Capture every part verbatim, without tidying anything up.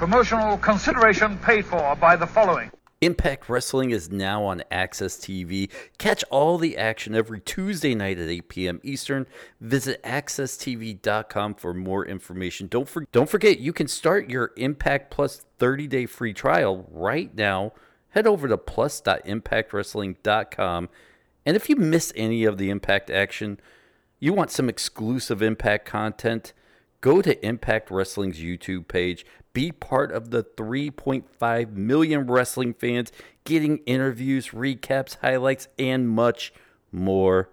Promotional consideration paid for by the following. Impact Wrestling is now on Access T V. Catch all the action every Tuesday night at eight p.m. Eastern. Visit access t v dot com for more information. Don't, for- don't forget, you can start your Impact Plus thirty-day free trial right now. Head over to plus dot impact wrestling dot com. And if you miss any of the Impact action, you want some exclusive Impact content, go to Impact Wrestling's YouTube page. Be part of the three point five million wrestling fans, getting interviews, recaps, highlights, and much more.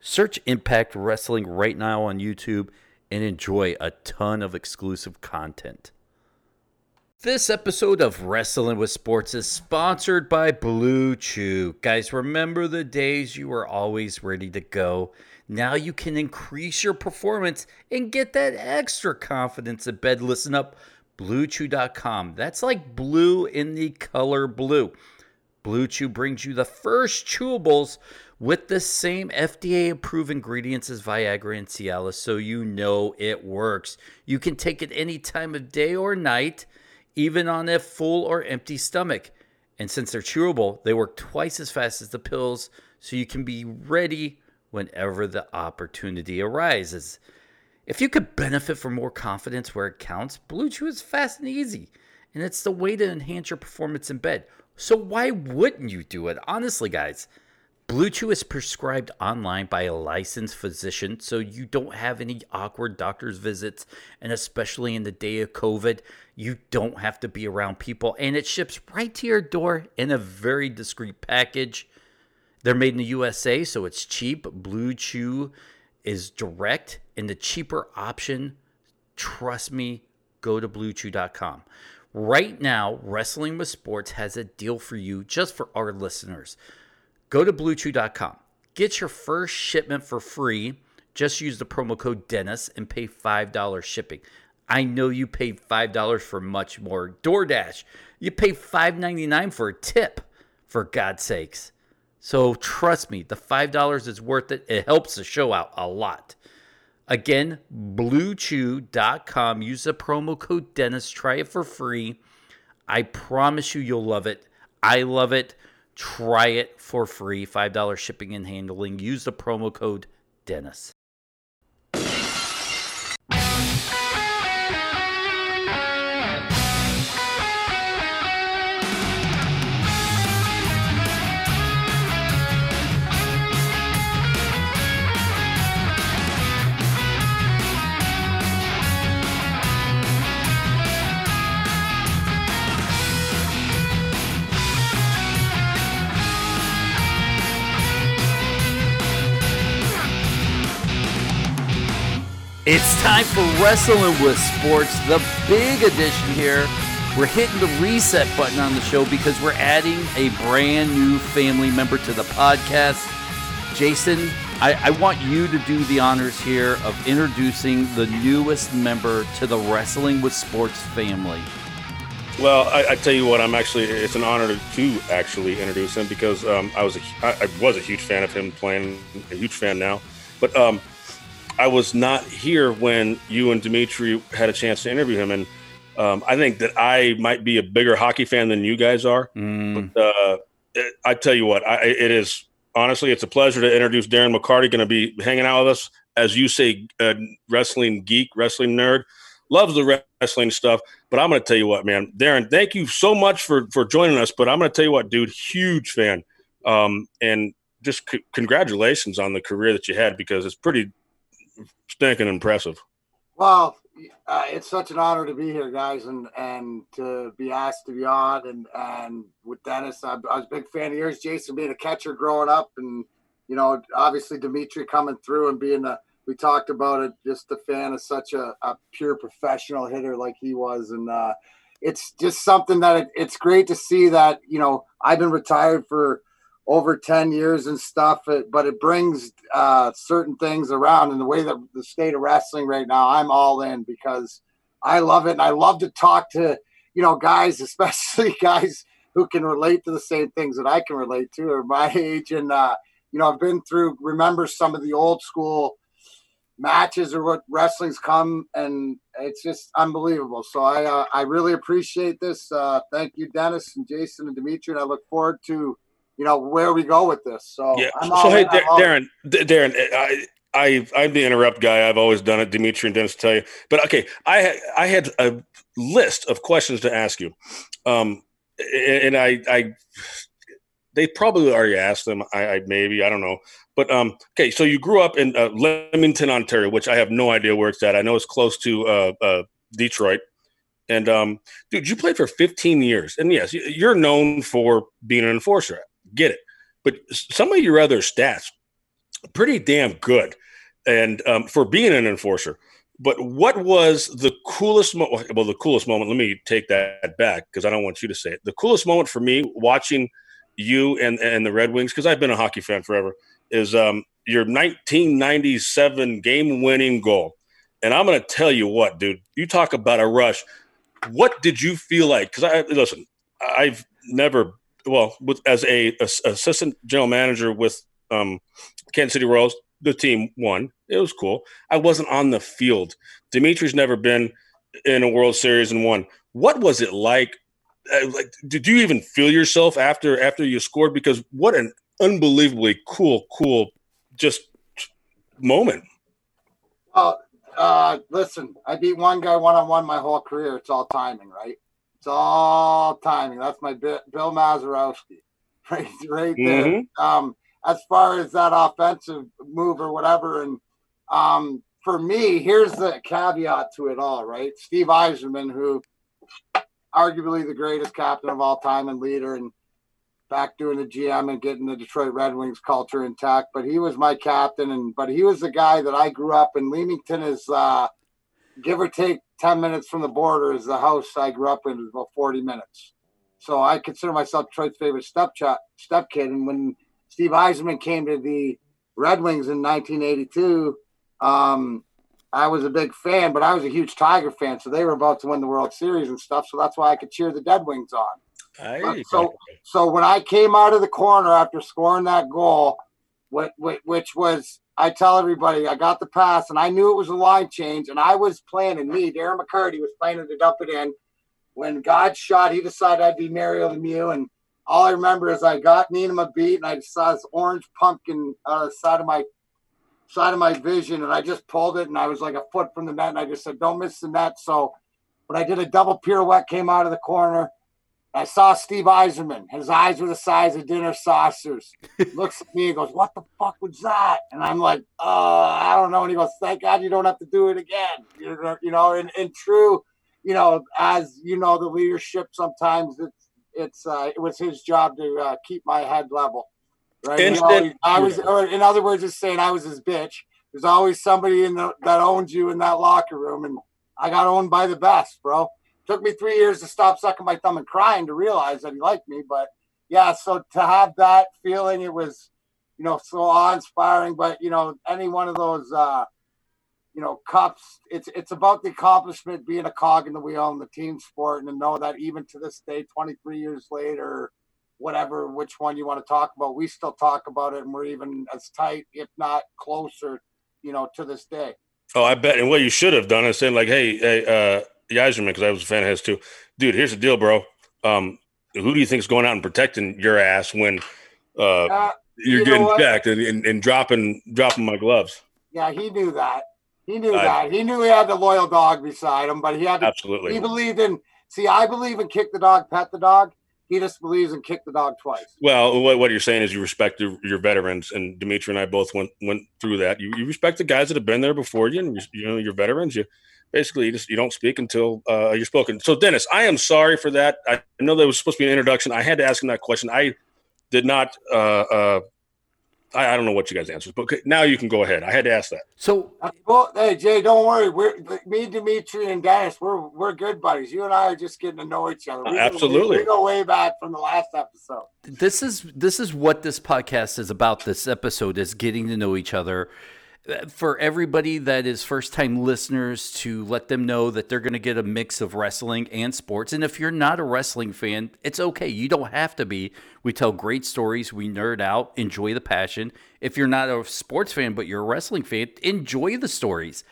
Search Impact Wrestling right now on YouTube and enjoy a ton of exclusive content. This episode of Wrestling with Sports is sponsored by Blue Chew. Guys, remember the days you were always ready to go? Now you can increase your performance and get that extra confidence in bed. Listen up, blue chew dot com. That's like blue in the color blue. Blue Chew brings you the first chewables with the same F D A-approved ingredients as Viagra and Cialis, so you know it works. You can take it any time of day or night, even on a full or empty stomach. And since they're chewable, they work twice as fast as the pills, so you can be ready whenever the opportunity arises. If you could benefit from more confidence where it counts, Blue Chew is fast and easy, and it's the way to enhance your performance in bed. So why wouldn't you do it? Honestly, guys, Blue Chew is prescribed online by a licensed physician, so you don't have any awkward doctor's visits, and especially in the day of COVID, you don't have to be around people, and it ships right to your door in a very discreet package. They're made in the U S A, so it's cheap. Blue Chew is direct, and the cheaper option, trust me, go to blue chew dot com. Right now, Wrestling with Sports has a deal for you just for our listeners. Go to blue chew dot com. Get your first shipment for free. Just use the promo code Dennis and pay five dollars shipping. I know you paid five dollars for much more. DoorDash, you pay five ninety-nine for a tip, for God's sakes. So trust me, the five dollars is worth it. It helps the show out a lot. Again, blue chew dot com. Use the promo code Dennis. Try it for free. I promise you you'll love it. I love it. Try it for free. five dollars shipping and handling. Use the promo code Dennis. It's time for Wrestling with Sports, the big edition here. We're hitting the reset button on the show because we're adding a brand new family member to the podcast. Jason, I, I want you to do the honors here of introducing the newest member to the Wrestling with Sports family. Well, I, I tell you what, I'm actually, it's an honor to, to actually introduce him because um, I was a, I, I was a huge fan of him playing, a huge fan now, but um, I was not here when you and Dmitri had a chance to interview him. And um, I think that I might be a bigger hockey fan than you guys are. Mm. But uh, it, I tell you what, I, it is honestly, it's a pleasure to introduce Darren McCarty, going to be hanging out with us. As you say, uh, wrestling geek, wrestling nerd, loves the wrestling stuff. But I'm going to tell you what, man, Darren, thank you so much for, for joining us. But I'm going to tell you what, dude, huge fan. Um, and just c- congratulations on the career that you had, because it's pretty stinking impressive. Well, uh, it's such an honor to be here, guys, and and to be asked to be on. And and with Dennis, I, I was a big fan of yours, Jason, being a catcher growing up, and you know, obviously Dmitri coming through and being a, we talked about it, just a fan of such a, a pure professional hitter like he was. And uh it's just something that it, it's great to see that, you know, I've been retired for over ten years and stuff, but it brings uh, certain things around. And the way that the state of wrestling right now, I'm all in because I love it. And I love to talk to, you know, guys, especially guys who can relate to the same things that I can relate to, or my age. And, uh, you know, I've been through, remember some of the old school matches are what wrestling's come, and it's just unbelievable. So I uh, I really appreciate this. Uh, thank you, Dennis and Jason and Dmitri, and I look forward to, you know, where we go with this. So yeah. I'm so all, hey, I'm Darren, all... Darren, I, I I'm the interrupt guy. I've always done it. Dmitri and Dennis tell you, but okay, I I had a list of questions to ask you, um, and I I they probably already asked them. I, I maybe I don't know. But, um, okay, so you grew up in uh, Leamington, Ontario, which I have no idea where it's at. I know it's close to uh, uh, Detroit. And, um, dude, you played for fifteen years. And, yes, you're known for being an enforcer. Get it. But some of your other stats, pretty damn good, and um, for being an enforcer. But what was the coolest mo- – well, the coolest moment – let me take that back because I don't want you to say it. The coolest moment for me watching you and, and the Red Wings, because I've been a hockey fan forever, is um, your nineteen ninety-seven game-winning goal. And I'm going to tell you what, dude, you talk about a rush. What did you feel like? Because, I listen, I've never – well, with, as a, a assistant general manager with um, Kansas City Royals, the team won. It was cool. I wasn't on the field. Dimitri's never been in a World Series and won. What was it like? Like, did you even feel yourself after after you scored? Because what an – unbelievably cool, cool, just moment. Well, uh, listen, I beat one guy one-on-one my whole career. It's all timing, right? It's all timing. That's my bi- Bill Mazeroski right, right there. Mm-hmm. Um, as far as that offensive move or whatever, and um, for me, here's the caveat to it all, right? Steve Yzerman, who arguably the greatest captain of all time and leader, and back doing the G M and getting the Detroit Red Wings culture intact, but he was my captain, and but he was the guy that I grew up in. Leamington is, uh, give or take, ten minutes from the border is the house I grew up in. It was about forty minutes, so I consider myself Detroit's favorite step ch- step kid. And when Steve Yzerman came to the Red Wings in nineteen eighty-two, um, I was a big fan, but I was a huge Tiger fan, so they were about to win the World Series and stuff. So that's why I could cheer the Dead Wings on. But so, so when I came out of the corner after scoring that goal, which, which was, I tell everybody, I got the pass, and I knew it was a line change, and I was planning, me, Darren McCarty, was planning to dump it in. When God shot, he decided I'd be Mario Lemieux, and all I remember is I got Needham a beat, and I just saw this orange pumpkin out of the side of my, side of my vision, and I just pulled it, and I was like a foot from the net, and I just said, don't miss the net. So when I did a double pirouette, came out of the corner, I saw Steve Yzerman. His eyes were the size of dinner saucers. Looks at me and goes, what the fuck was that? And I'm like, oh, I don't know. And he goes, thank God you don't have to do it again. You're, you know, and, and true, you know, as you know, the leadership sometimes it's, it's uh, it was his job to uh, keep my head level. Right? You know, I was, or in other words, just saying I was his bitch. There's always somebody in the, that owns you in that locker room. And I got owned by the best, bro. Took me three years to stop sucking my thumb and crying to realize that he liked me. But, yeah, so to have that feeling, it was, you know, so awe-inspiring. But, you know, any one of those, uh, you know, cups, it's it's about the accomplishment, being a cog in the wheel in the team sport, and to know that even to this day, twenty-three years later, whatever, which one you want to talk about, we still talk about it, and we're even as tight, if not closer, you know, to this day. Oh, I bet. And what you should have done is saying, like, hey, hey, uh, Yzerman, because I was a fan of his too. Dude, here's the deal, bro. Um, who do you think is going out and protecting your ass when uh, uh, you're you getting jacked and, and, and dropping dropping my gloves? Yeah, he knew that. He knew I, that. He knew he had the loyal dog beside him, but he had to, absolutely. He believed in. See, I believe in kick the dog, pet the dog. He just believes in kick the dog twice. Well, what, what you're saying is you respect your, your veterans, and Dmitri and I both went went through that. You, you respect the guys that have been there before you, and you, you know your veterans. You. Basically, you just you don't speak until uh, you're spoken. So, Dennis, I am sorry for that. I know that was supposed to be an introduction. I had to ask him that question. I did not. Uh, uh, I, I don't know what you guys answered, but now you can go ahead. I had to ask that. So, well, hey Jay, don't worry. We're me, Dmitri, and Dennis. We're we're good buddies. You and I are just getting to know each other. We absolutely, go, we, we go way back from the last episode. This is this is what this podcast is about. This episode is getting to know each other. for everybody that is first-time listeners to let them know that they're going to get a mix of wrestling and sports. And if you're not a wrestling fan, it's okay. You don't have to be. We tell great stories. We nerd out. Enjoy the passion. If you're not a sports fan but you're a wrestling fan, enjoy the stories.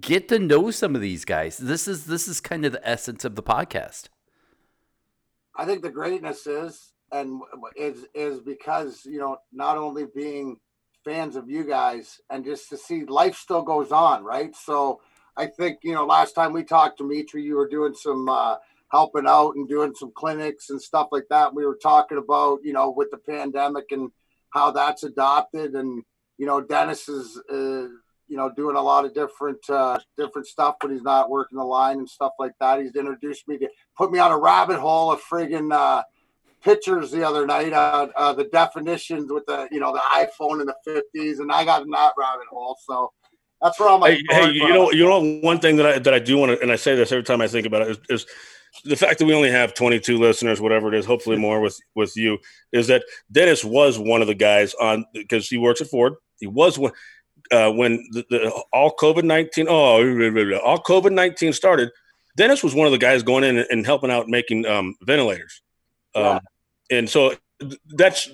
Get to know some of these guys. This is this is kind of the essence of the podcast. I think the greatness is, and is is because, you know, not only being fans of you guys and just to see life still goes on, right? So I think, you know, last time we talked, Dmitri, you were doing some uh, helping out and doing some clinics and stuff like that. We were talking about, you know, with the pandemic and how that's adopted, and, you know, Dennis is, uh, you know, doing a lot of different, uh, different stuff when he's not working the line and stuff like that. He's introduced me to put me on a rabbit hole of friggin' uh, pictures the other night, uh, uh, the definitions with the, you know, the iPhone in the fifties, and I got in that rabbit hole. So that's where all my hey, hey you know, you know, one thing that I that I do want to, and I say this every time I think about it, is, is the fact that we only have twenty-two listeners, whatever it is, hopefully more with with you, is that Dennis was one of the guys on, because he works at Ford. He was one uh, when the, the all COVID nineteen oh all COVID nineteen started. Dennis was one of the guys going in and helping out making um, ventilators. Um, yeah. And so that's,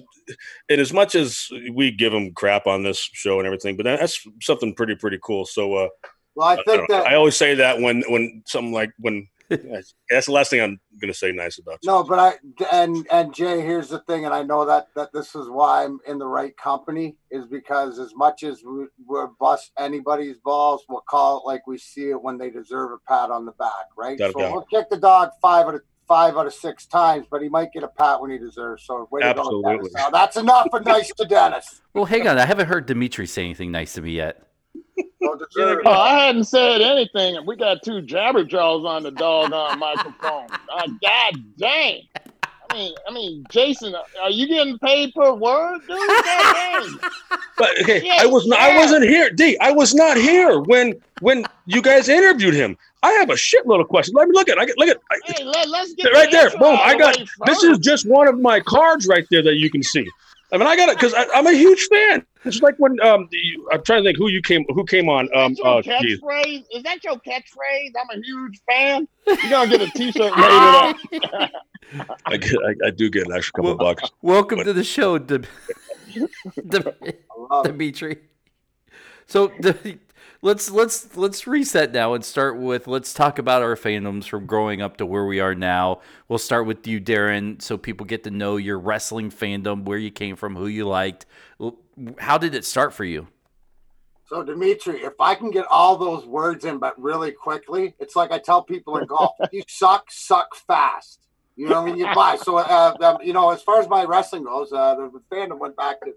and as much as we give them crap on this show and everything, but that's something pretty, pretty cool. So, uh, well, I think I, that, I always say that when, when something like when that's the last thing I'm going to say nice about. No, but I, and, and Jay, here's the thing. And I know that, that this is why I'm in the right company, is because as much as we, we're bust anybody's balls, we'll call it like we see it when they deserve a pat on the back. Right. That'll so count. We'll kick the dog five out of five out of six times, but he might get a pat when he deserves. So way to go, Dennis. Now, that's enough of nice to Dennis. Well, hang on. I haven't heard Dmitri say anything nice to me yet. Oh, I hadn't said anything. We got two jabber jaws on the doggone microphone. Uh, God dang. I mean, I mean, Jason, are you getting paid per word, dude? But okay, shit, I was not, I wasn't here, D. I was not here when when you guys interviewed him. I have a shitload of questions. Let me look at. I get, look at. I, hey, let, let's get right the there. Boom! I got. This is just one of my cards right there that you can see. I mean, I got it because I'm a huge fan. It's like when um, the, I'm trying to think who you came who came on. Um, is that your uh, catchphrase? Is that your catchphrase? I'm a huage fan. You're gonna get a T-shirt made of that. I, get, I, I do get an extra couple well, of bucks. Welcome but. to the show, De- De- Dmitri. So De- let's let's let's reset now and start with let's talk about our fandoms from growing up to where we are now. We'll start with you, Darren, so people get to know your wrestling fandom, where you came from, who you liked. How did it start for you? So, Dmitri, if I can get all those words in, but really quickly, it's like I tell people in golf: you suck, suck fast. You know what I mean? You buy. So, uh, um, you know, as far as my wrestling goes, uh, the fandom went back to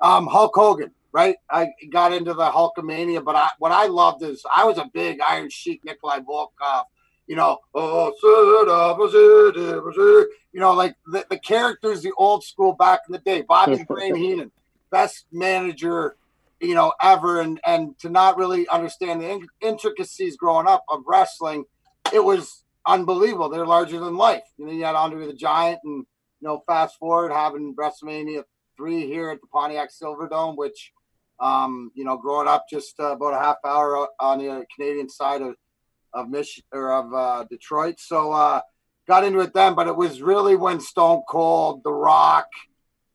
um, Hulk Hogan, right? I got into the Hulkamania, but I, what I loved is I was a big Iron Sheik, Nikolai Volkov, you know, oh, you know, like the, the characters, the old school back in the day, Bobby Brain Heenan, best manager, you know, ever. And, and to not really understand the intricacies growing up of wrestling, it was unbelievable. They're larger than life. You know, you had Andre the Giant, and, you know, fast forward having WrestleMania three here at the Pontiac Silverdome, which, um, you know, growing up just uh, about a half hour on the Canadian side of, of Mich- or of uh, Detroit. So uh, got into it then, but it was really when Stone Cold, The Rock,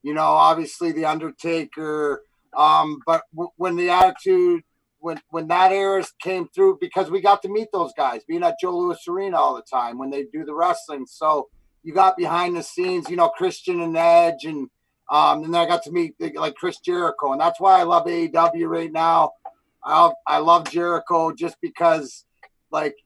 you know, obviously The Undertaker. Um, but w- when the attitude, When when that era came through, because we got to meet those guys, being at Joe Louis Arena all the time when they do the wrestling. So you got behind the scenes, you know, Christian and Edge, and um, and then I got to meet like Chris Jericho, and that's why I love A E W right now. I I love Jericho just because like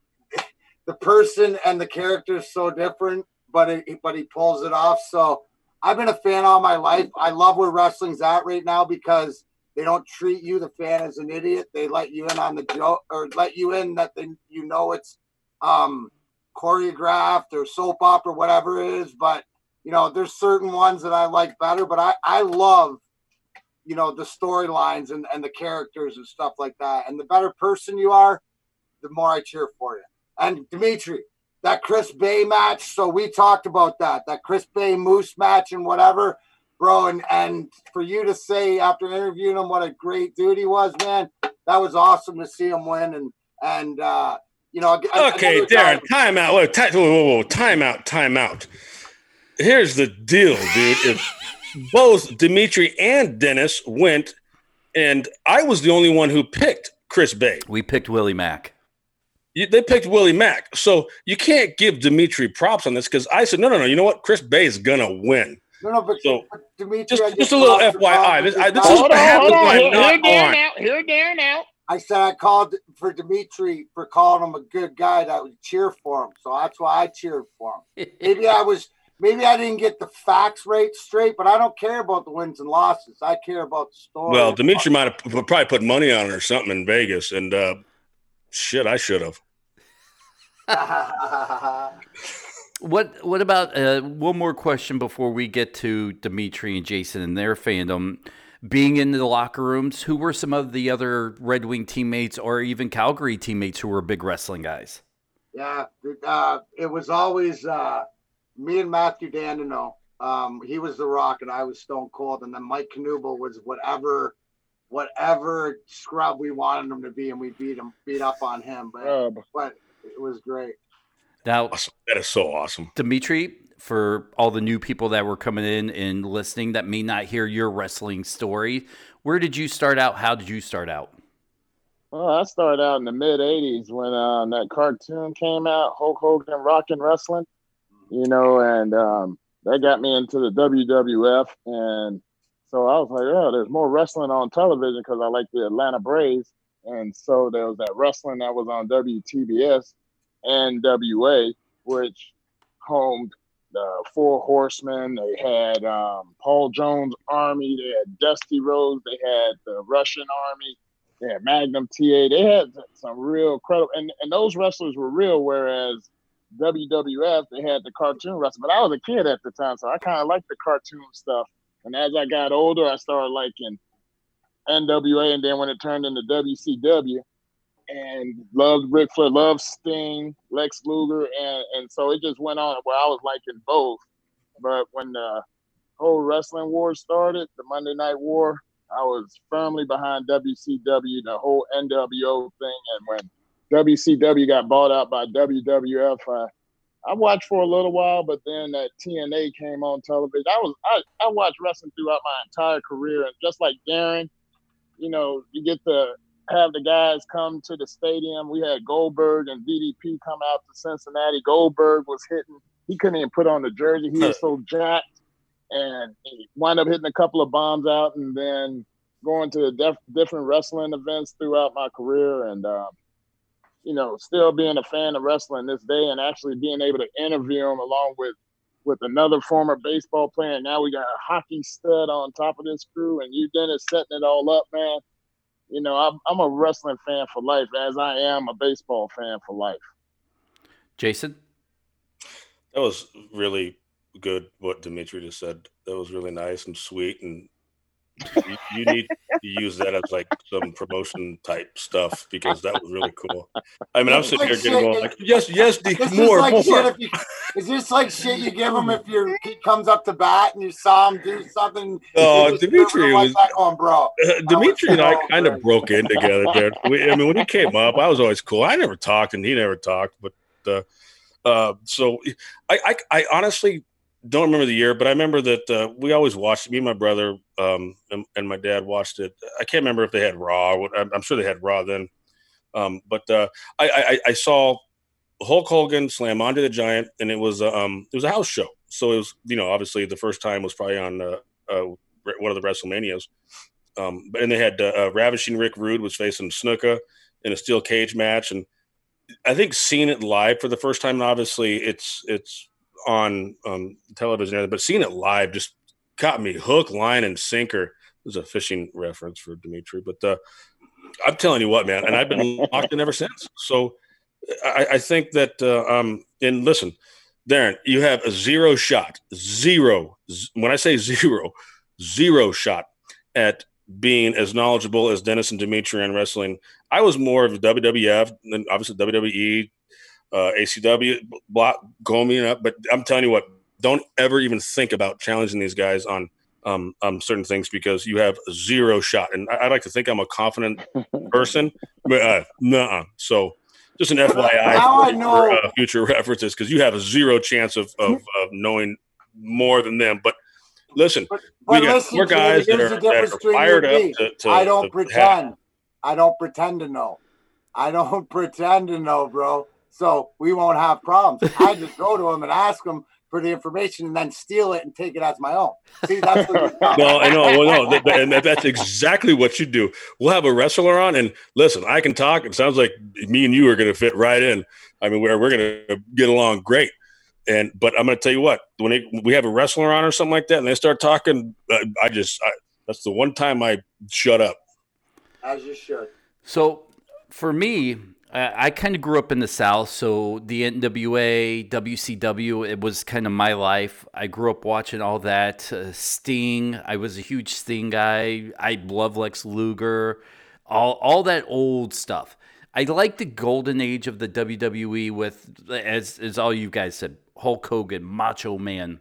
the person and the character is so different, but it, but he pulls it off. So I've been a fan all my life. I love where wrestling's at right now because they don't treat you, the fan, as an idiot. They let you in on the joke, or let you in that they, you know, it's um, choreographed or soap opera, whatever it is. But, you know, there's certain ones that I like better. But I, I love, you know, the storylines and, and the characters and stuff like that. And the better person you are, the more I cheer for you. And, Dmitri, that Chris Bay match, so we talked about that, that Chris Bay Moose match and whatever. Bro, and, and for you to say after interviewing him what a great dude he was, man, that was awesome to see him win. And, and uh, you know. Okay, Darren, time out. Whoa, time, whoa, whoa, whoa, time out, time out. Here's the deal, dude. If both Dmitri and Dennis went, and I was the only one who picked Chris Bay. We picked Willie Mack. You, they picked Willie Mack. So you can't give Dmitri props on this because I said, no, no, no. You know what? Chris Bay is going to win. No, no, but, so, but Dmitri, just, just, just a little F Y I. This, I, this is what happens when I'm not on. Out. Here, Darren out. I said I called for Dmitri for calling him a good guy that would cheer for him. So that's why I cheered for him. Maybe I was... Maybe I didn't get the facts right straight, but I don't care about the wins and losses. I care about the story. Well, Dmitri might have probably put money on it or something in Vegas, and uh, shit, I should have. What What about uh, one more question before we get to Dmitri and Jason and their fandom? Being in the locker rooms, who were some of the other Red Wing teammates or even Calgary teammates who were big wrestling guys? Yeah, uh, it was always... Uh, Me and Matthew Dandino, um, he was The Rock and I was Stone Cold. And then Mike Knuble was whatever whatever scrub we wanted him to be, and we beat him, beat up on him. But, um, but it was great. Now, awesome. That is so awesome. Dmitri, for all the new people that were coming in and listening that may not hear your wrestling story, where did you start out? How did you start out? Well, I started out in the mid-eighties when uh, that cartoon came out, Hulk Hogan, Rockin' Wrestling. You know, and um, that got me into the W W F. And so I was like, oh, there's more wrestling on television because I like the Atlanta Braves. And so there was that wrestling that was on W T B S and N W A, which homed the Four Horsemen. They had um, Paul Jones' Army. They had Dusty Rhodes. They had the Russian Army. They had Magnum T A. They had some real incredible. And, and those wrestlers were real, whereas W W F, they had the cartoon wrestling, but I was a kid at the time, so I kind of liked the cartoon stuff. And as I got older, I started liking N W A, and then when it turned into W C W, and loved Ric Flair, loved Sting, Lex Luger, and, and so it just went on where I was liking both. But when the whole wrestling war started, the Monday Night War, I was firmly behind W C W, the whole N W O thing, and when W C W got bought out by W W F. I, I watched for a little while, but then that T N A came on television. I was I, I watched wrestling throughout my entire career, and just like Darren, you know, you get to have the guys come to the stadium. We had Goldberg and D D P come out to Cincinnati. Goldberg was hitting. He couldn't even put on the jersey. He was so jacked, and he wound up hitting a couple of bombs out, and then going to def- different wrestling events throughout my career, and. Um, you know, still being a fan of wrestling this day and actually being able to interview him along with, with another former baseball player. And now we got a hockey stud on top of this crew, and you, Dennis, setting it all up, man. You know, I'm, I'm a wrestling fan for life, as I am a baseball fan for life. Jason? That was really good what Dmitri just said. That was really nice and sweet, and you, you need to use that as like some promotion type stuff because that was really cool. I mean, I'm sitting like here getting like, yes, yes, D- more, like more. Shit if you, is this like shit you give him if you're, he comes up to bat and you saw him do something? Oh, uh, Dmitri was like, oh, bro. Uh, Dmitri and I kind of broke in together there. We, I mean, when he came up, I was always cool. I never talked and he never talked, but uh, uh, so I, I, I honestly. Don't remember the year, but I remember that uh, we always watched it. Me and my brother um, and, and my dad watched it. I can't remember if they had Raw. I'm, I'm sure they had Raw then. Um, but uh, I, I, I saw Hulk Hogan slam Andre the Giant, and it was um, it was a house show. So it was, you know, obviously the first time was probably on uh, uh, one of the WrestleManias. Um, and they had uh, uh, Ravishing Rick Rude was facing Snuka in a steel cage match, and I think seeing it live for the first time. And obviously, it's it's. on um, television, but seeing it live just caught me hook, line, and sinker. It was a fishing reference for Dmitri, but uh, I'm telling you what, man, and I've been locked in ever since. So I, I think that, uh, um, and listen, Darren, you have a zero shot, zero, z- when I say zero, zero shot at being as knowledgeable as Dennis and Dmitri on wrestling. I was more of a W W F and obviously W W E, Uh, A C W block, go me up, but I'm telling you what, don't ever even think about challenging these guys on um, um, certain things because you have zero shot. And I, I like to think I'm a confident person, but uh, nuh-uh. So just an F Y I now for, I know. for uh, future references, because you have a zero chance of, of, of knowing more than them. But listen, but, but we got listen, four guys that are, that are fired up. To, to, I don't to pretend. Have. I don't pretend to know. I don't pretend to know, bro. So we won't have problems. I just go to him and ask him for the information and then steal it and take it as my own. See, that's what well, I know, well, no, that, and that's exactly what you do. We'll have a wrestler on, and listen, I can talk. It sounds like me and you are going to fit right in. I mean, we're we're going to get along great. And but I'm going to tell you what, when they, we have a wrestler on or something like that, and they start talking, uh, I just I, that's the one time I shut up. As you should. So for me, I kind of grew up in the South, so the N W A, W C W, it was kind of my life. I grew up watching all that. Uh, Sting, I was a huge Sting guy. I love Lex Luger, all all that old stuff. I like the golden age of the W W E with, as, as all you guys said, Hulk Hogan, Macho Man,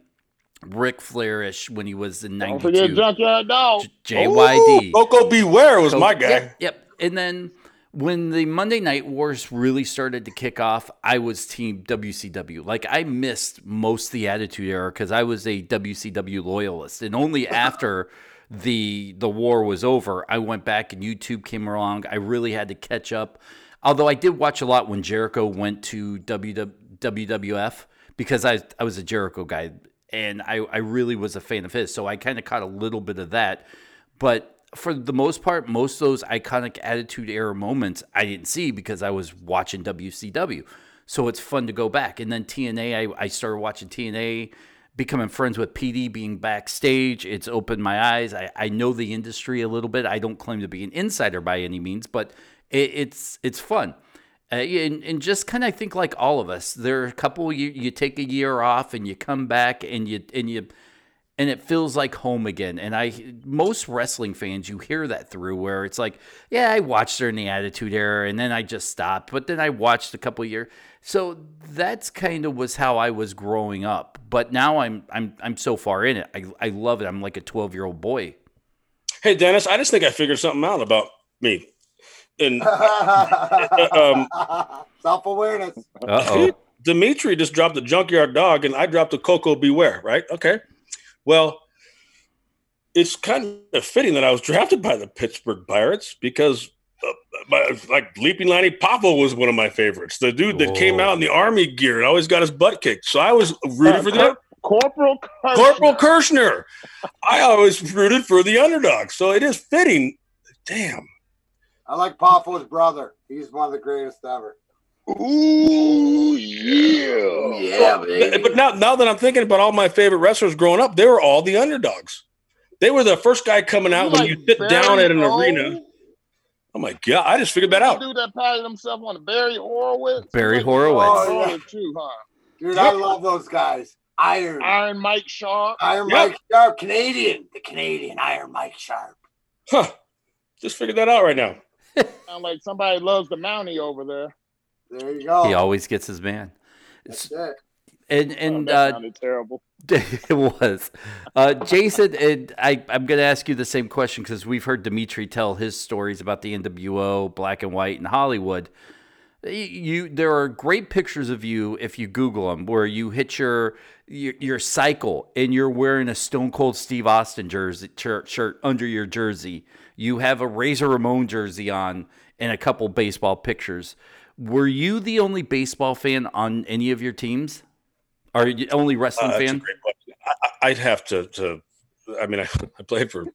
Ric Flair-ish when he was in ninety-two. Don't forget Junkyard Dog. J Y D. Coco Beware was so, my guy. Yep, yep. And then... when the Monday Night Wars really started to kick off, I was team W C W. Like, I missed most of the Attitude Era because I was a W C W loyalist. And only after the the war was over, I went back and YouTube came along. I really had to catch up. Although I did watch a lot when Jericho went to W W F because I, I was a Jericho guy. And I, I really was a fan of his. So I kind of caught a little bit of that. But... for the most part, most of those iconic Attitude Era moments I didn't see because I was watching W C W. So it's fun to go back. And then T N A, I, I started watching T N A, becoming friends with P D, being backstage. It's opened my eyes. I, I know the industry a little bit. I don't claim to be an insider by any means, but it, it's it's fun. Uh, and, and just kind of, I think like all of us, there are a couple, you, you take a year off and you come back and you and you... and it feels like home again. And I, most wrestling fans, you hear that through where it's like, yeah, I watched during the Attitude Era and then I just stopped. But then I watched a couple of years. So that's kind of was how I was growing up. But now I'm I'm I'm so far in it. I, I love it. I'm like a twelve-year-old boy. Hey, Dennis, I just think I figured something out about me. And um, self-awareness. Uh-oh. Dmitri just dropped the Junkyard Dog and I dropped the Coco Beware, right? Okay. Well, it's kind of fitting that I was drafted by the Pittsburgh Pirates because, uh, my, like, Leaping Lanny Popo was one of my favorites. The dude that Whoa. came out in the Army gear and always got his butt kicked. So I was rooted uh, for the Cor- Corporal Kirshner. Corporal Kirshner. I always rooted for the underdog. So it is fitting. Damn. I like Popo's brother. He's one of the greatest ever. Ooh, yeah. Yeah, baby. But now, now that I'm thinking about all my favorite wrestlers growing up, they were all the underdogs. They were the first guy coming out you when like you sit down at an old? arena. Oh, my God. I just figured that out. Dude that patted himself on Barry Horowitz. Barry Horowitz. Oh, yeah. too, huh? Dude, I love those guys. Iron. Iron Mike Sharp. Iron yep. Mike Sharp. Canadian. The Canadian Iron Mike Sharp. Huh. Just figured that out right now. Sound like somebody loves the Mountie over there. There you go. He always gets his man. That's it. And and oh, that sounded uh, terrible. It was. Uh, Jason, and I, I'm going to ask you the same question because we've heard Dmitri tell his stories about the N W O, black and white, and Hollywood. You, there are great pictures of you if you Google them, where you hit your your, your cycle and you're wearing a Stone Cold Steve Austin jersey shirt, shirt under your jersey. You have a Razor Ramon jersey on, and a couple baseball pictures. Were you the only baseball fan on any of your teams? Are you only wrestling uh, fan? That's a great question. I, I'd have to, to I mean, I, I played for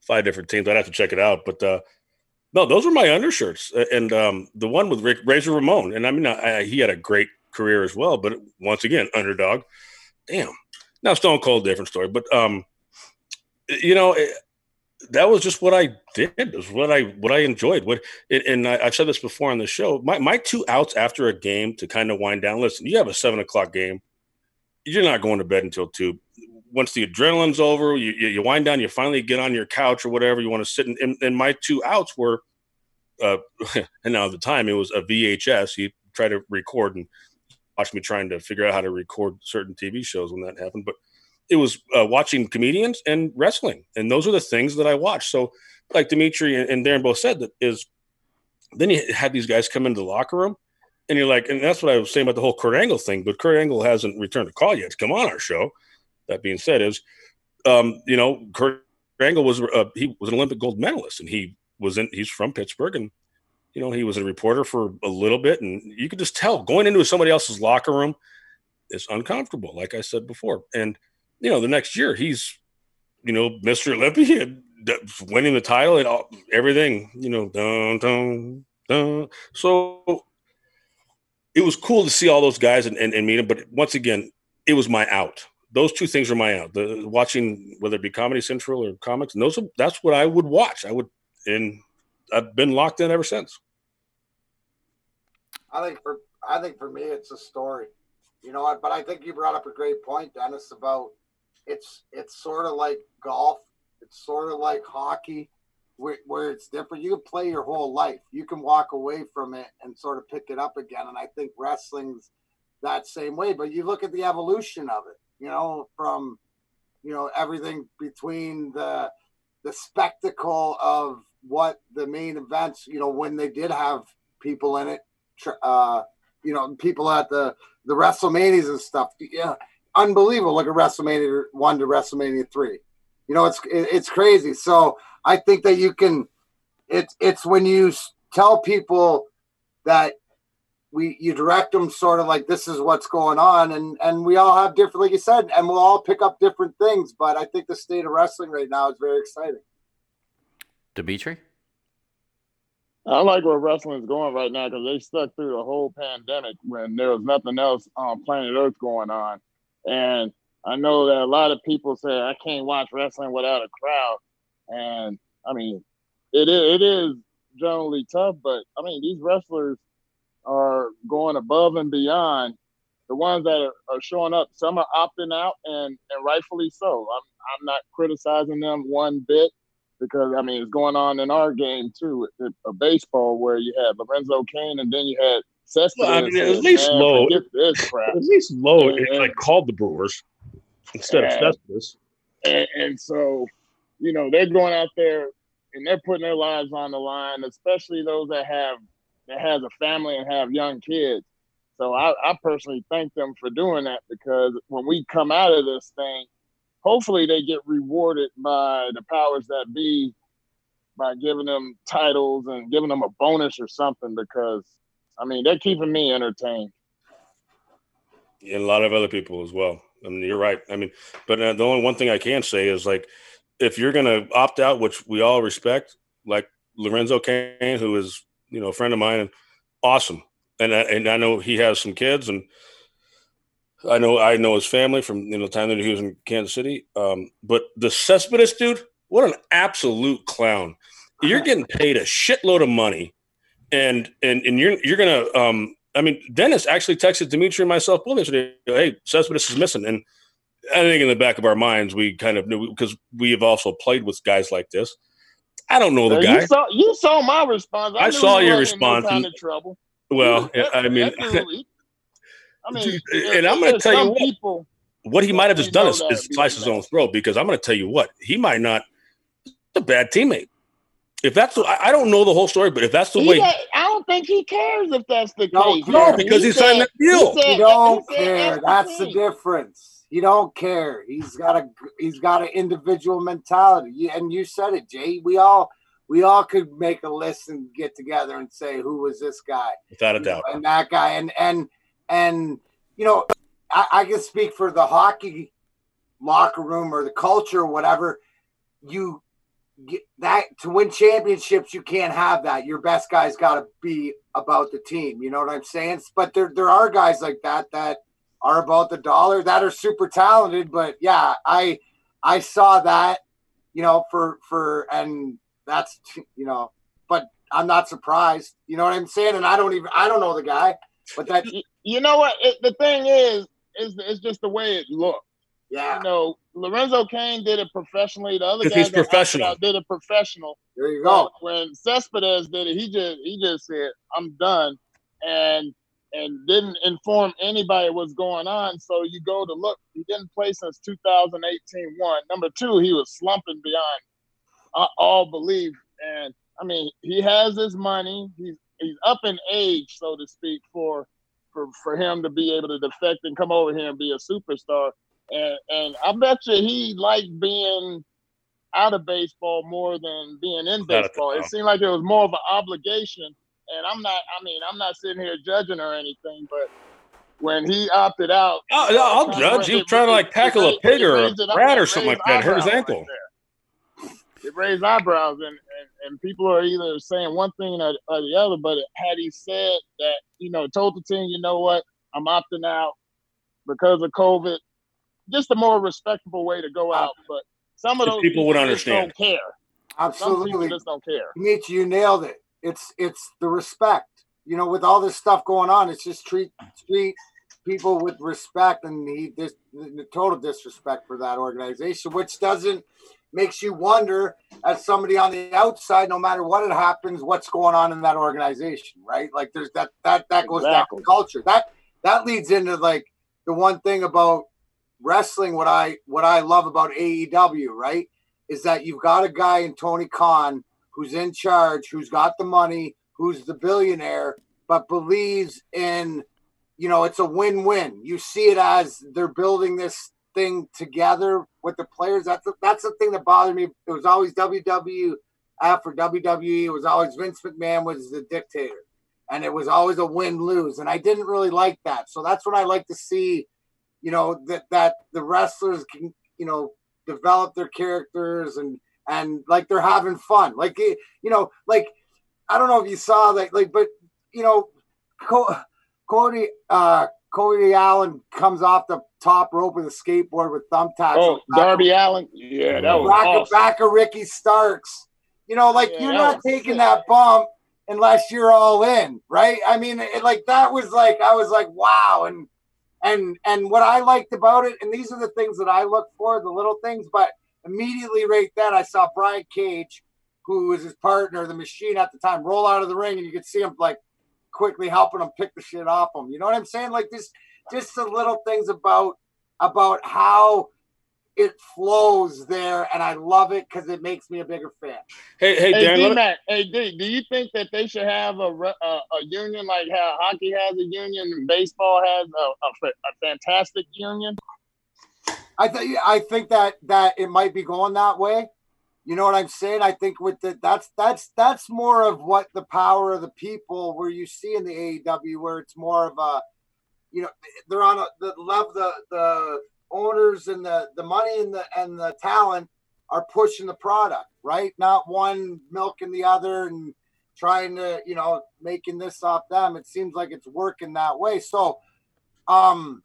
five different teams. I'd have to check it out. But, uh, no, those were my undershirts. And um, the one with Rick, Razor Ramon. And, I mean, I, I, he had a great career as well. But, once again, underdog. Damn. Now, Stone Cold, different story. But, um, you know, it, that was just what I did. It was what I what I enjoyed. What it, and I, I've said this before on the show. My my two outs after a game to kind of wind down. Listen, you have a seven o'clock game. You're not going to bed until two. Once the adrenaline's over, you you wind down. You finally get on your couch or whatever you want to sit in. And, and my two outs were, uh, and now at the time it was a V H S. He tried to record and watched me trying to figure out how to record certain T V shows when that happened. But it was uh, watching comedians and wrestling. And those are the things that I watched. So like Dmitri and, and Darren both said, that is, then you had these guys come into the locker room and you're like, and that's what I was saying about the whole Kurt Angle thing, but Kurt Angle hasn't returned a call yet to come on our show. That being said is, um, you know, Kurt Angle was, uh, he was an Olympic gold medalist, and he was in, he's from Pittsburgh, and, you know, he was a reporter for a little bit, and you could just tell going into somebody else's locker room is uncomfortable. Like I said before. And, you know, the next year he's, you know, Mister Olympia, winning the title and all, everything, you know, dun, dun, dun. So it was cool to see all those guys and, and, and meet them. But once again, it was my out. Those two things were my out. The watching, whether it be Comedy Central or comics, and those, that's what I would watch. I would, and I've been locked in ever since. I think for, I think for me, it's a story, you know what, but I think you brought up a great point, Dennis, about it's, it's sort of like golf. It's sort of like hockey, where, where it's different. You can play your whole life. You can walk away from it and sort of pick it up again. And I think wrestling's that same way. But you look at the evolution of it, you know, from, you know, everything between the the spectacle of what the main events, you know, when they did have people in it, uh, you know, people at the, the WrestleManias and stuff. Yeah, unbelievable. Look at WrestleMania one to WrestleMania three. You know, it's it's crazy. So I think that you can, it's it's when you tell people that we you direct them sort of like this is what's going on, and, and we all have different, like you said, and we'll all pick up different things. But I think the state of wrestling right now is very exciting. Dmitri? I like where wrestling is going right now because they stuck through the whole pandemic when there was nothing else on planet Earth going on. And I know that a lot of people say, I can't watch wrestling without a crowd. And, I mean, it is, it is generally tough, but, I mean, these wrestlers are going above and beyond. The ones that are, are showing up, some are opting out, and, and rightfully so. I'm, I'm not criticizing them one bit because, I mean, it's going on in our game, too, at, at baseball, where you had Lorenzo Cain and then you had Cespedes. Well, I mean, at least man, low. At least low, and, and, like, called the Brewers. Instead and, of justice. And, and so, you know, they're going out there and they're putting their lives on the line, especially those that have that has a family and have young kids. So I, I personally thank them for doing that because when we come out of this thing, hopefully they get rewarded by the powers that be by giving them titles and giving them a bonus or something because, I mean, they're keeping me entertained. And a lot of other people as well. I mean, you're right. I mean, but uh, the only one thing I can say is, like, if you're going to opt out, which we all respect, like Lorenzo Cain, who is, you know, a friend of mine, and awesome. And I, and I know he has some kids, and I know I know his family from, you know, the time that he was in Kansas City. Um, but the Cespedes dude, what an absolute clown. You're getting paid a shitload of money, and and, and you're you're going to um, – I mean, Dennis actually texted Dmitri and myself well yesterday, hey, Cespedes is missing. And I think in the back of our minds, we kind of knew because we have also played with guys like this. I don't know the guy. You saw, you saw my response. I, I saw your response. No trouble. Well, was, I mean, really, I mean, and I'm going to tell you what, people, what he might have just done is, is slice his own throat because I'm going to tell you what, he might not be a bad teammate. If that's the, I don't know the whole story, but if that's the he way, got, I don't think he cares if that's the case. No, because he, he signed said, that deal. He, said, he don't he care. Everything. That's the difference. He don't care. He's got a he's got an individual mentality. And you said it, Jay. We all we all could make a list and get together and say who was this guy, without a doubt, you know, and that guy, and and and you know, I, I can speak for the hockey locker room or the culture or whatever you. That to win championships, you can't have that. Your best guy's got to be about the team. You know what I'm saying? But there, there are guys like that that are about the dollar, that are super talented. But yeah, I, I saw that. You know, for for and that's you know, but I'm not surprised. You know what I'm saying? And I don't even I don't know the guy, but that you know what it, the thing is is it's just the way it looked. Yeah, you know, Lorenzo Cain did it professionally. The other guy did it professional. There you go. When Cespedes did it, he just he just said, "I'm done," and and didn't inform anybody what's going on. So you go to look, he didn't play since two thousand eighteen, one. Number two, he was slumping beyond all belief. And, I mean, he has his money. He's he's up in age, so to speak, for for, for him to be able to defect and come over here and be a superstar. And, and I bet you he liked being out of baseball more than being in baseball. It seemed like it was more of an obligation. And I'm not, I mean, I'm not sitting here judging or anything, but when he opted out. Oh, no, I'll judge. He was trying to, like, tackle a pig or a rat or something like that. Hurt his ankle. It raised eyebrows, and, and, and people are either saying one thing or, or the other, but had he said that, you know, told the team, you know what, I'm opting out because of COVID, just a more respectable way to go out. But some of those people, people would understand. Just don't care. Absolutely. Some people just don't care. Mitch, you nailed it. It's it's the respect, you know, with all this stuff going on. It's just treat treat people with respect, and the, this, the total disrespect for that organization, which doesn't makes you wonder as somebody on the outside, no matter what it happens, what's going on in that organization, right? Like there's that that that goes exactly. Back to culture. That that leads into like the one thing about wrestling. What I what I love about A E W, right, is that you've got a guy in Tony Khan who's in charge, who's got the money, who's the billionaire, but believes in, you know, it's a win-win. You see it as they're building this thing together with the players. That's the, that's the thing that bothered me. It was always W W F or W W E. It was always Vince McMahon was the dictator, and it was always a win-lose, and I didn't really like that. So that's what I like to see, you know, that, that the wrestlers can, you know, develop their characters and, And like they're having fun, like you know, like I don't know if you saw that, like, but you know, Co- Cody uh, Cody Allen comes off the top rope with a skateboard with thumbtacks. Oh, Darby Allen, yeah, that was back, awesome. Back of Ricky Starks, you know, like yeah, you're not was, taking yeah. that bump unless you're all in, right? I mean, it, like that was like I was like, wow, and and and what I liked about it, and these are the things that I look for, the little things, but. Immediately right then, I saw Brian Cage, who was his partner, the Machine at the time, roll out of the ring, and you could see him like quickly helping him pick the shit off him. You know what I'm saying? Like this, just the little things about about how it flows there, and I love it because it makes me a bigger fan. Hey, hey, Dan, hey, D-Mac, hey D, do you think that they should have a a, a union like how hockey has a union and baseball has a, a, a fantastic union? I think I think that, that it might be going that way. You know what I'm saying? I think with the that's that's that's more of what the power of the people where you see in the A E W where it's more of a, you know, they're on a, the love the the owners and the, the money and the and the talent are pushing the product, right? Not one milking the other and trying to, you know, making this off them. It seems like it's working that way. So, um.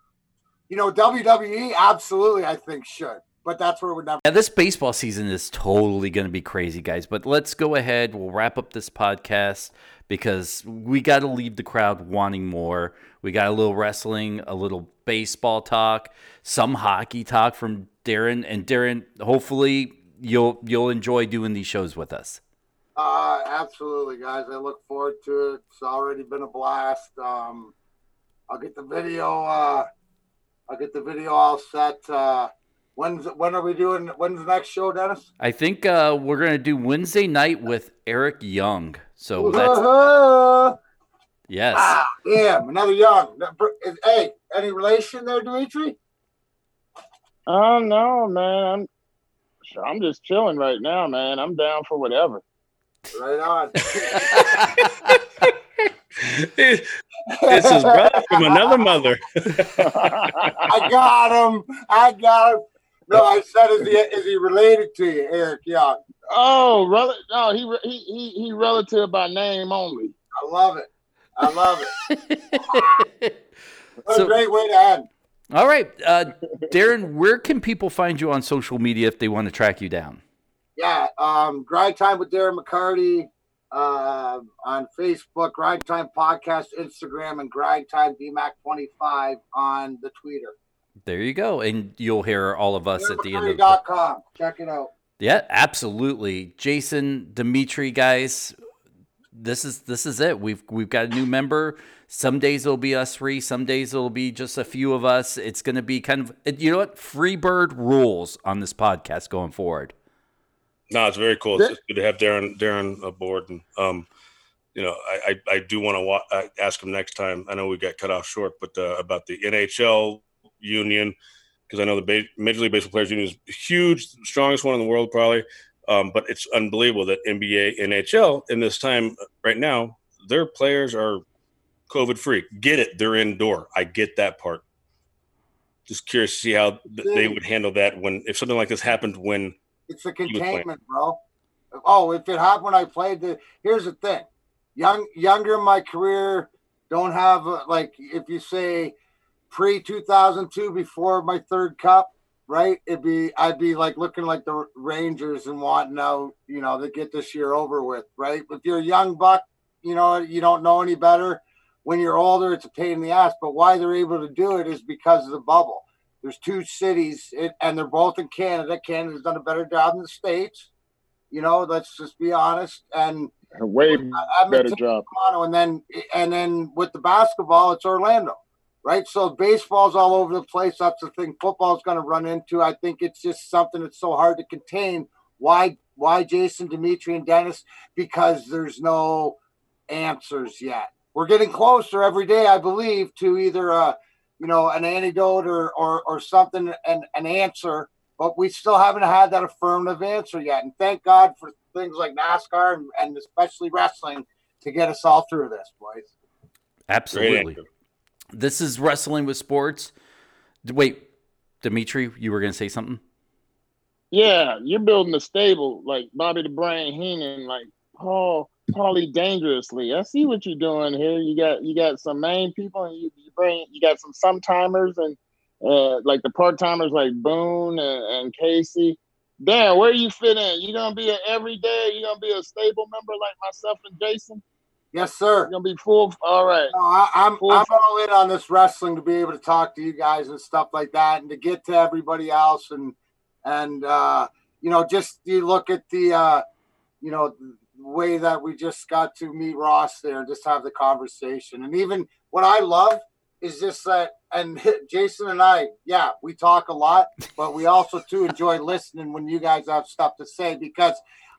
You know, W W E absolutely, I think, should. But that's where it would never. Now, this baseball season is totally going to be crazy, guys. But let's go ahead. We'll wrap up this podcast because we got to leave the crowd wanting more. We got a little wrestling, a little baseball talk, some hockey talk from Darren. And, Darren, hopefully you'll you'll enjoy doing these shows with us. Uh, absolutely, guys. I look forward to it. It's already been a blast. Um, I'll get the video uh, – I'll get the video all set. Uh, when's when are we doing? When's the next show, Dennis? I think uh, we're gonna do Wednesday night with Eric Young. So that's yes. Ah, yeah, another Young. Hey, any relation there, Dmitri? Oh no, man. I'm, I'm just chilling right now, man. I'm down for whatever. Right on. This is brother from another mother. I got him. I got him. No, I said, is he is he related to you, Eric Young? Oh, rel- no, he he he he relative by name only. I love it. I love it. What so, a great way to end. All right, uh, Darren, where can people find you on social media if they want to track you down? Yeah, um, Grind Time with Darren McCarty. Uh, on Facebook, Grind Time Podcast, Instagram, and Grind Time D M A C twenty-five on the Twitter. There you go. And you'll hear all of us at the end of the Check it out. Yeah, absolutely. Jason, Dmitri, guys, this is this is it. We've we've got a new member. Some days it'll be us three. Some days it'll be just a few of us. It's going to be kind of, you know what? Freebird rules on this podcast going forward. No, it's very cool. It's just good to have Darren Darren aboard, and um, you know, I I, I do want to wa- ask him next time. I know we got cut off short, but uh, about the N H L union, because I know the ba- Major League Baseball Players Union is huge, strongest one in the world probably. Um, but it's unbelievable that N B A, N H L in this time right now, their players are COVID free. Get it? They're indoor. I get that part. Just curious to see how th- they would handle that when, if something like this happened when. It's the containment, bro. Oh, if it happened when I played, the here's the thing. Young, younger in my career, don't have a, like if you say pre two thousand two, before my third cup, right? It'd be I'd be like looking like the Rangers and wanting out, you know, to get this year over with, right? If you're a young buck, you know, you don't know any better. When you're older, it's a pain in the ass. But why they're able to do it is because of the bubble. There's two cities, and they're both in Canada. Canada's done a better job than the States. You know, let's just be honest. And a way better job. Toronto, and then and then with the basketball, it's Orlando, right? So baseball's all over the place. That's the thing football's going to run into. I think it's just something that's so hard to contain. Why, why Jason, Dmitri, and Dennis? Because there's no answers yet. We're getting closer every day, I believe, to either a you know, an antidote or, or, or something, an, an answer, but we still haven't had that affirmative answer yet. And thank God for things like NASCAR and, and especially wrestling to get us all through this, boys. Absolutely. This is Wrestling with Sports. Wait, Dmitri, you were going to say something? Yeah, you're building a stable like Bobby the Brain Heenan, like Paul, Paulie Dangerously. I see what you're doing here. You got you got some main people, and you, you bring you got some sometimers, and uh, like the part timers like Boone and, and Casey. Dan, where you fit in? You gonna be an everyday? You gonna be a stable member like myself and Jason? Yes, sir. You gonna be full? All right. No, I, I'm full I'm full. all in on this wrestling to be able to talk to you guys and stuff like that, and to get to everybody else, and and uh, you know, just you look at the uh, you know. way that we just got to meet Ross there and just have the conversation. And even what I love is just that, and Jason and I, yeah, we talk a lot, but we also too enjoy listening when you guys have stuff to say, because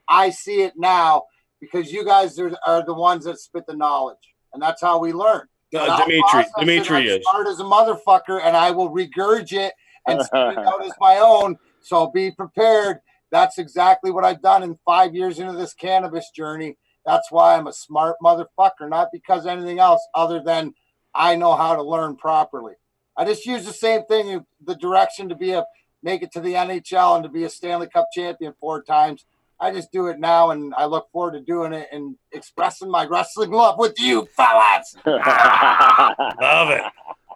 I see it now because you guys are, are the ones that spit the knowledge, and that's how we learn. Uh, Dmitri, Dmitri is smart as a motherfucker, and I will regurgitate and spit it out as my own. So be prepared. That's exactly what I've done in five years into this cannabis journey. That's why I'm a smart motherfucker, not because of anything else other than I know how to learn properly. I just use the same thing, the direction to be a make it to the N H L and to be a Stanley Cup champion four times. I just do it now, and I look forward to doing it and expressing my wrestling love with you fellas. Love it.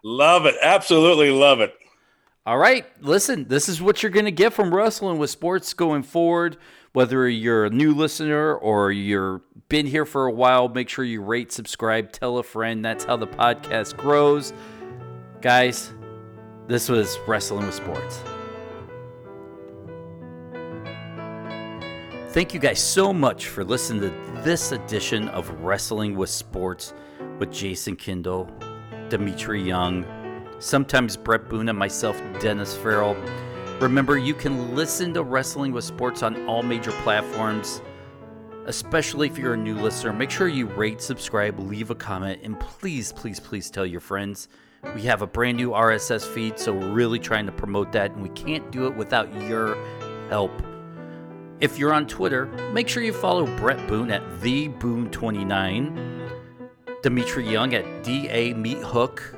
Love it. Absolutely love it. All right, listen, this is what you're going to get from Wrestling with Sports going forward. Whether you're a new listener or you've been here for a while, make sure you rate, subscribe, tell a friend. That's how the podcast grows. Guys, this was Wrestling with Sports. Thank you guys so much for listening to this edition of Wrestling with Sports with Jason Kendall, Dmitri Young, sometimes Brett Boone, and myself, Dennis Farrell. Remember, you can listen to Wrestling with Sports on all major platforms, especially if you're a new listener. Make sure you rate, subscribe, leave a comment, and please, please, please tell your friends. We have a brand new R S S feed, so we're really trying to promote that, and we can't do it without your help. If you're on Twitter, make sure you follow Brett Boone at the boone twenty-nine, Dmitri Young at D A Meat Hook,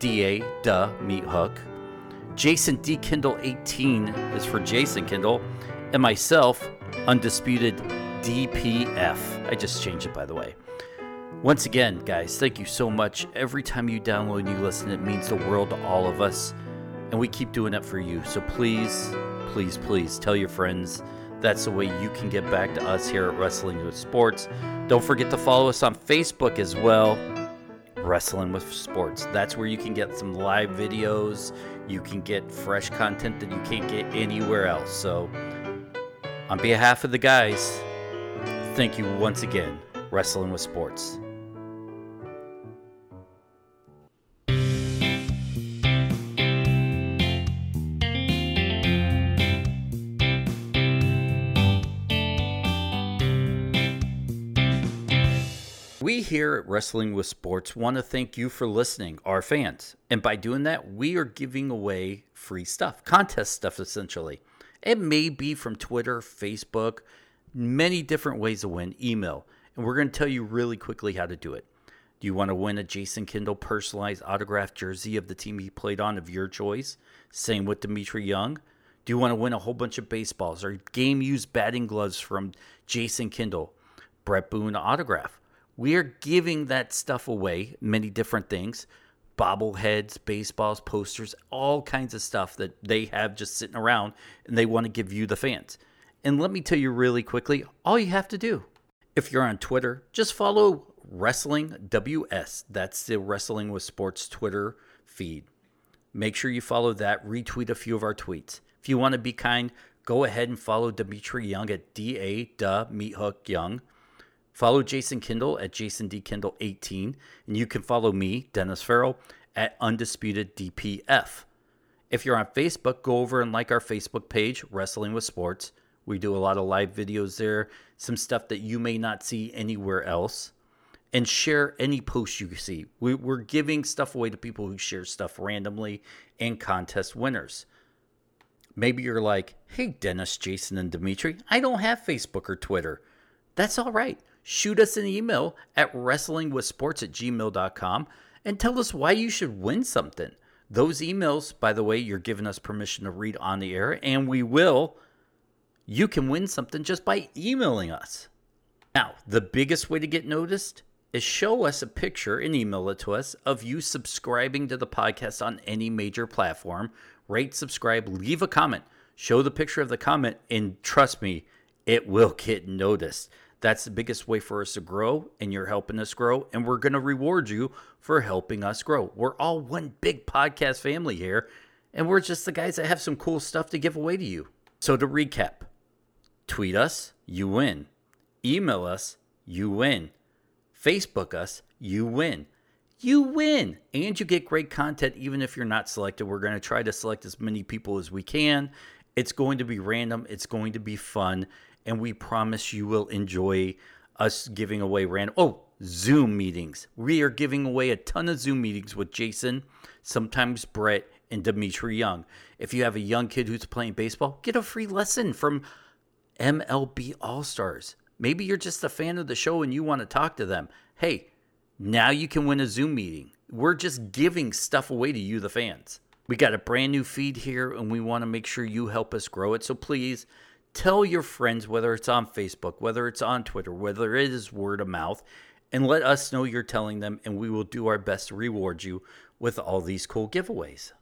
D A, duh, Meat Hook. Jason D. Kendall eighteen is for Jason Kendall. And myself, Undisputed D P F. I just changed it, by the way. Once again, guys, thank you so much. Every time you download and you listen, it means the world to all of us. And we keep doing it for you. So please, please, please tell your friends. That's the way you can get back to us here at Wrestling with Sports. Don't forget to follow us on Facebook as well. Wrestling with Sports. That's where you can get some live videos. You can get fresh content that you can't get anywhere else. So, on behalf of the guys, thank you once again Wrestling with Sports. We here at Wrestling with Sports want to thank you for listening, our fans. And by doing that, we are giving away free stuff, contest stuff essentially. It may be from Twitter, Facebook, many different ways to win, email. And we're going to tell you really quickly how to do it. Do you want to win a Jason Kendall personalized autographed jersey of the team he played on of your choice? Same with Dmitri Young. Do you want to win a whole bunch of baseballs or game-used batting gloves from Jason Kendall? Brett Boone autograph. We are giving that stuff away, many different things, bobbleheads, baseballs, posters, all kinds of stuff that they have just sitting around and they want to give you, the fans. And let me tell you really quickly, all you have to do, if you're on Twitter, just follow Wrestling W S. That's the Wrestling with Sports Twitter feed. Make sure you follow that, retweet a few of our tweets. If you want to be kind, go ahead and follow Dmitri Young at D A Duh Meat Hook Young. Follow Jason Kendall at Jason D Kendall eighteen, and you can follow me, Dennis Farrell, at Undisputed D P F. If you're on Facebook, go over and like our Facebook page, Wrestling with Sports. We do a lot of live videos there, some stuff that you may not see anywhere else. And share any posts you see. We, we're giving stuff away to people who share stuff randomly and contest winners. Maybe you're like, hey, Dennis, Jason, and Dmitri, I don't have Facebook or Twitter. That's all right. Shoot us an email at wrestling with sports at gmail dot com and tell us why you should win something. Those emails, by the way, you're giving us permission to read on the air, and we will. You can win something just by emailing us. Now, the biggest way to get noticed is show us a picture and email it to us of you subscribing to the podcast on any major platform. Rate, subscribe, leave a comment. Show the picture of the comment, and trust me, it will get noticed. That's the biggest way for us to grow, and you're helping us grow, and we're going to reward you for helping us grow. We're all one big podcast family here, and we're just the guys that have some cool stuff to give away to you. So to recap, tweet us, you win. Email us, you win. Facebook us, you win. You win, and you get great content even if you're not selected. We're going to try to select as many people as we can. It's going to be random. It's going to be fun. And we promise you will enjoy us giving away random. Oh, Zoom meetings. We are giving away a ton of Zoom meetings with Jason, sometimes Brett, and Dmitri Young. If you have a young kid who's playing baseball, get a free lesson from M L B All-Stars. Maybe you're just a fan of the show and you want to talk to them. Hey, now you can win a Zoom meeting. We're just giving stuff away to you, the fans. We got a brand new feed here, and we want to make sure you help us grow it. So please, tell your friends, whether it's on Facebook, whether it's on Twitter, whether it is word of mouth, and let us know you're telling them, and we will do our best to reward you with all these cool giveaways.